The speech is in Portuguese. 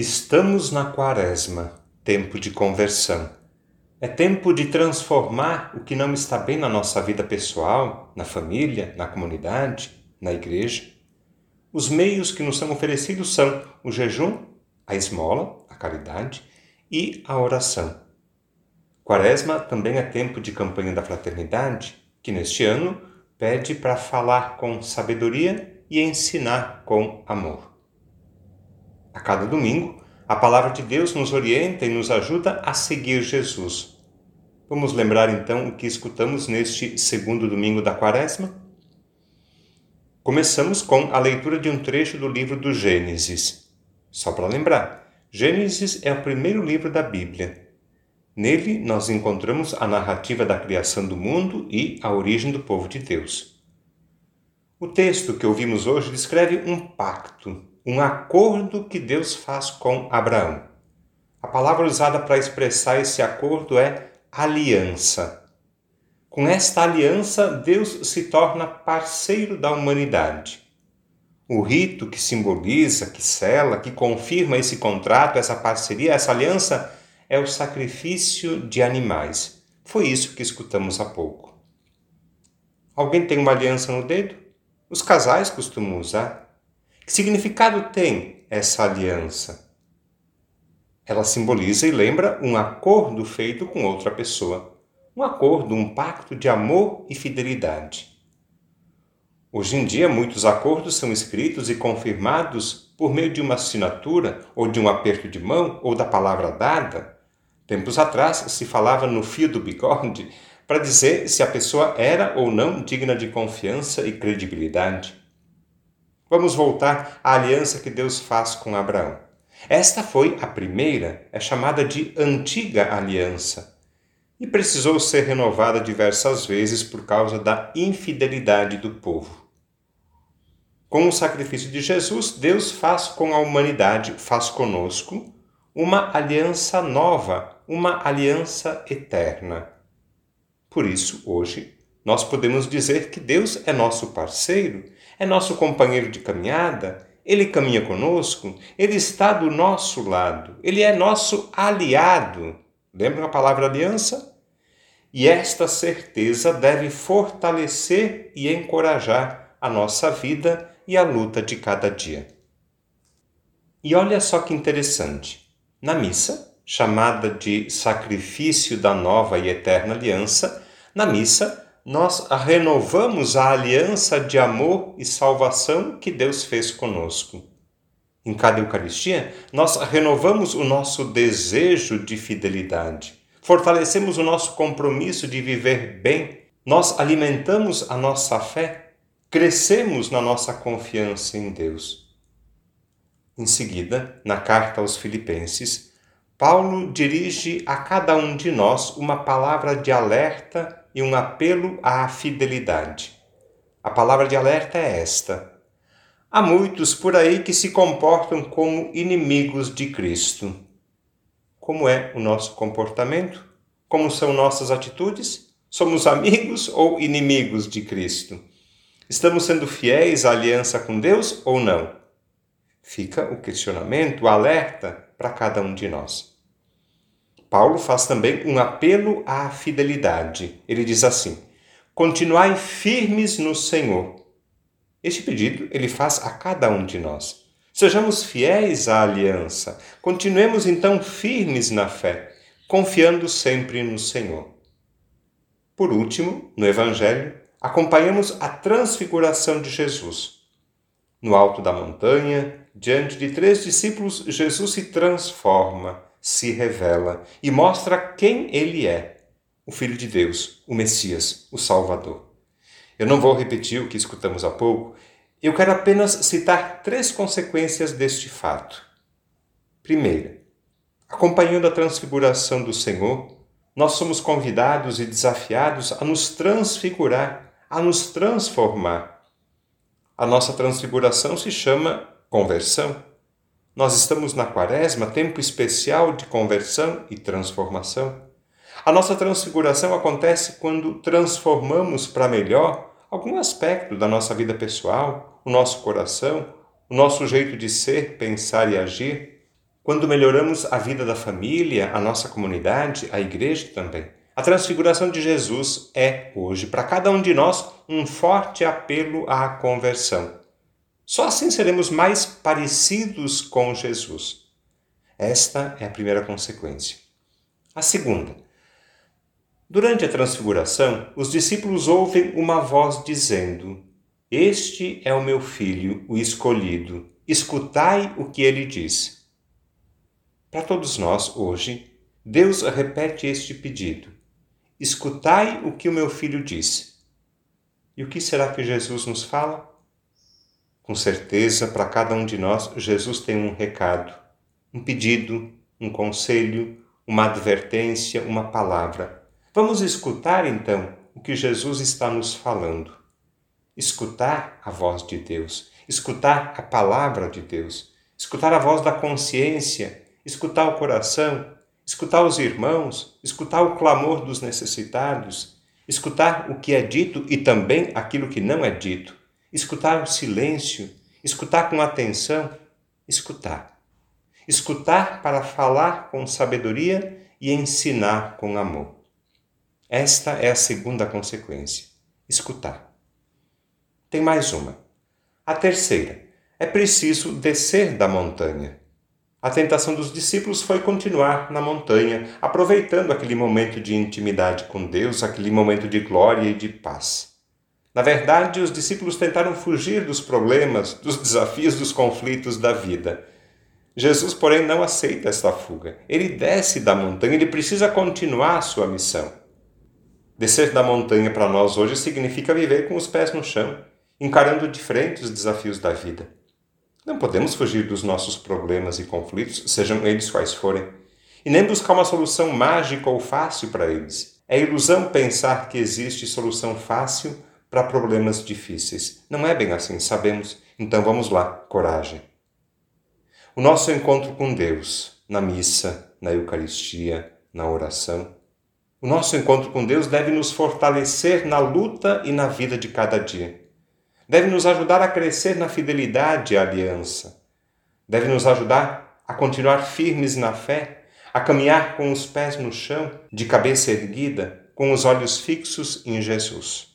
Estamos na quaresma, tempo de conversão. É tempo de transformar o que não está bem na nossa vida pessoal, na família, na comunidade, na igreja. Os meios que nos são oferecidos são o jejum, a esmola, a caridade e a oração. Quaresma também é tempo de campanha da fraternidade, que neste ano pede para falar com sabedoria e ensinar com amor. A cada domingo, a Palavra de Deus nos orienta e nos ajuda a seguir Jesus. Vamos lembrar então o que escutamos neste segundo domingo da Quaresma? Começamos com a leitura de um trecho do livro do Gênesis. Só para lembrar, Gênesis é o primeiro livro da Bíblia. Nele nós encontramos a narrativa da criação do mundo e a origem do povo de Deus. O texto que ouvimos hoje descreve um pacto, um acordo que Deus faz com Abraão. A palavra usada para expressar esse acordo é aliança. Com esta aliança, Deus se torna parceiro da humanidade. O rito que simboliza, que sela, que confirma esse contrato, essa parceria, essa aliança, é o sacrifício de animais. Foi isso que escutamos há pouco. Alguém tem uma aliança no dedo? Os casais costumam usar. Que significado tem essa aliança? Ela simboliza e lembra um acordo feito com outra pessoa. Um acordo, um pacto de amor e fidelidade. Hoje em dia, muitos acordos são escritos e confirmados por meio de uma assinatura, ou de um aperto de mão, ou da palavra dada. Tempos atrás, se falava no fio do bigode para dizer se a pessoa era ou não digna de confiança e credibilidade. Vamos voltar à aliança que Deus faz com Abraão. Esta foi a primeira, é chamada de Antiga Aliança, e precisou ser renovada diversas vezes por causa da infidelidade do povo. Com o sacrifício de Jesus, Deus faz com a humanidade, faz conosco, uma aliança nova, uma aliança eterna. Por isso, hoje, nós podemos dizer que Deus é nosso parceiro, é nosso companheiro de caminhada, Ele caminha conosco, Ele está do nosso lado, Ele é nosso aliado. Lembram a palavra aliança? E esta certeza deve fortalecer e encorajar a nossa vida e a luta de cada dia. E olha só que interessante, na missa, chamada de sacrifício da nova e eterna aliança, na missa, nós renovamos a aliança de amor e salvação que Deus fez conosco. Em cada Eucaristia, nós renovamos o nosso desejo de fidelidade, fortalecemos o nosso compromisso de viver bem, nós alimentamos a nossa fé, crescemos na nossa confiança em Deus. Em seguida, na carta aos Filipenses, Paulo dirige a cada um de nós uma palavra de alerta e um apelo à fidelidade. A palavra de alerta é esta: há muitos por aí que se comportam como inimigos de Cristo. Como é o nosso comportamento? Como são nossas atitudes? Somos amigos ou inimigos de Cristo? Estamos sendo fiéis à aliança com Deus ou não? Fica o questionamento, o alerta para cada um de nós. Paulo faz também um apelo à fidelidade. Ele diz assim: continuai firmes no Senhor. Este pedido ele faz a cada um de nós. Sejamos fiéis à aliança. Continuemos então firmes na fé, confiando sempre no Senhor. Por último, no Evangelho, acompanhamos a transfiguração de Jesus. No alto da montanha, diante de 3 discípulos, Jesus se transforma, se revela e mostra quem Ele é, o Filho de Deus, o Messias, o Salvador. Eu não vou repetir o que escutamos há pouco, eu quero apenas citar 3 consequências deste fato. Primeira, acompanhando a transfiguração do Senhor, nós somos convidados e desafiados a nos transfigurar, a nos transformar. A nossa transfiguração se chama conversão. Nós estamos na Quaresma, tempo especial de conversão e transformação. A nossa transfiguração acontece quando transformamos para melhor algum aspecto da nossa vida pessoal, o nosso coração, o nosso jeito de ser, pensar e agir. Quando melhoramos a vida da família, a nossa comunidade, a igreja também. A transfiguração de Jesus é, hoje, para cada um de nós, um forte apelo à conversão. Só assim seremos mais parecidos com Jesus. Esta é a primeira consequência. A segunda. Durante a transfiguração, os discípulos ouvem uma voz dizendo: "Este é o meu filho, o escolhido. Escutai o que ele diz." Para todos nós, hoje, Deus repete este pedido: "Escutai o que o meu filho diz." E o que será que Jesus nos fala? Com certeza, para cada um de nós, Jesus tem um recado, um pedido, um conselho, uma advertência, uma palavra. Vamos escutar, então, o que Jesus está nos falando. Escutar a voz de Deus, escutar a palavra de Deus, escutar a voz da consciência, escutar o coração, escutar os irmãos, escutar o clamor dos necessitados, escutar o que é dito e também aquilo que não é dito. Escutar o silêncio, escutar com atenção, escutar. Escutar para falar com sabedoria e ensinar com amor. Esta é a segunda consequência, escutar. Tem mais uma. A terceira, é preciso descer da montanha. A tentação dos discípulos foi continuar na montanha, aproveitando aquele momento de intimidade com Deus, aquele momento de glória e de paz. Na verdade, os discípulos tentaram fugir dos problemas, dos desafios, dos conflitos da vida. Jesus, porém, não aceita esta fuga. Ele desce da montanha, ele precisa continuar a sua missão. Descer da montanha para nós hoje significa viver com os pés no chão, encarando de frente os desafios da vida. Não podemos fugir dos nossos problemas e conflitos, sejam eles quais forem, e nem buscar uma solução mágica ou fácil para eles. É ilusão pensar que existe solução fácil para problemas difíceis. Não é bem assim, sabemos. Então vamos lá, coragem. O nosso encontro com Deus, na missa, na Eucaristia, na oração, o nosso encontro com Deus deve nos fortalecer na luta e na vida de cada dia. Deve nos ajudar a crescer na fidelidade à aliança. Deve nos ajudar a continuar firmes na fé, a caminhar com os pés no chão, de cabeça erguida, com os olhos fixos em Jesus.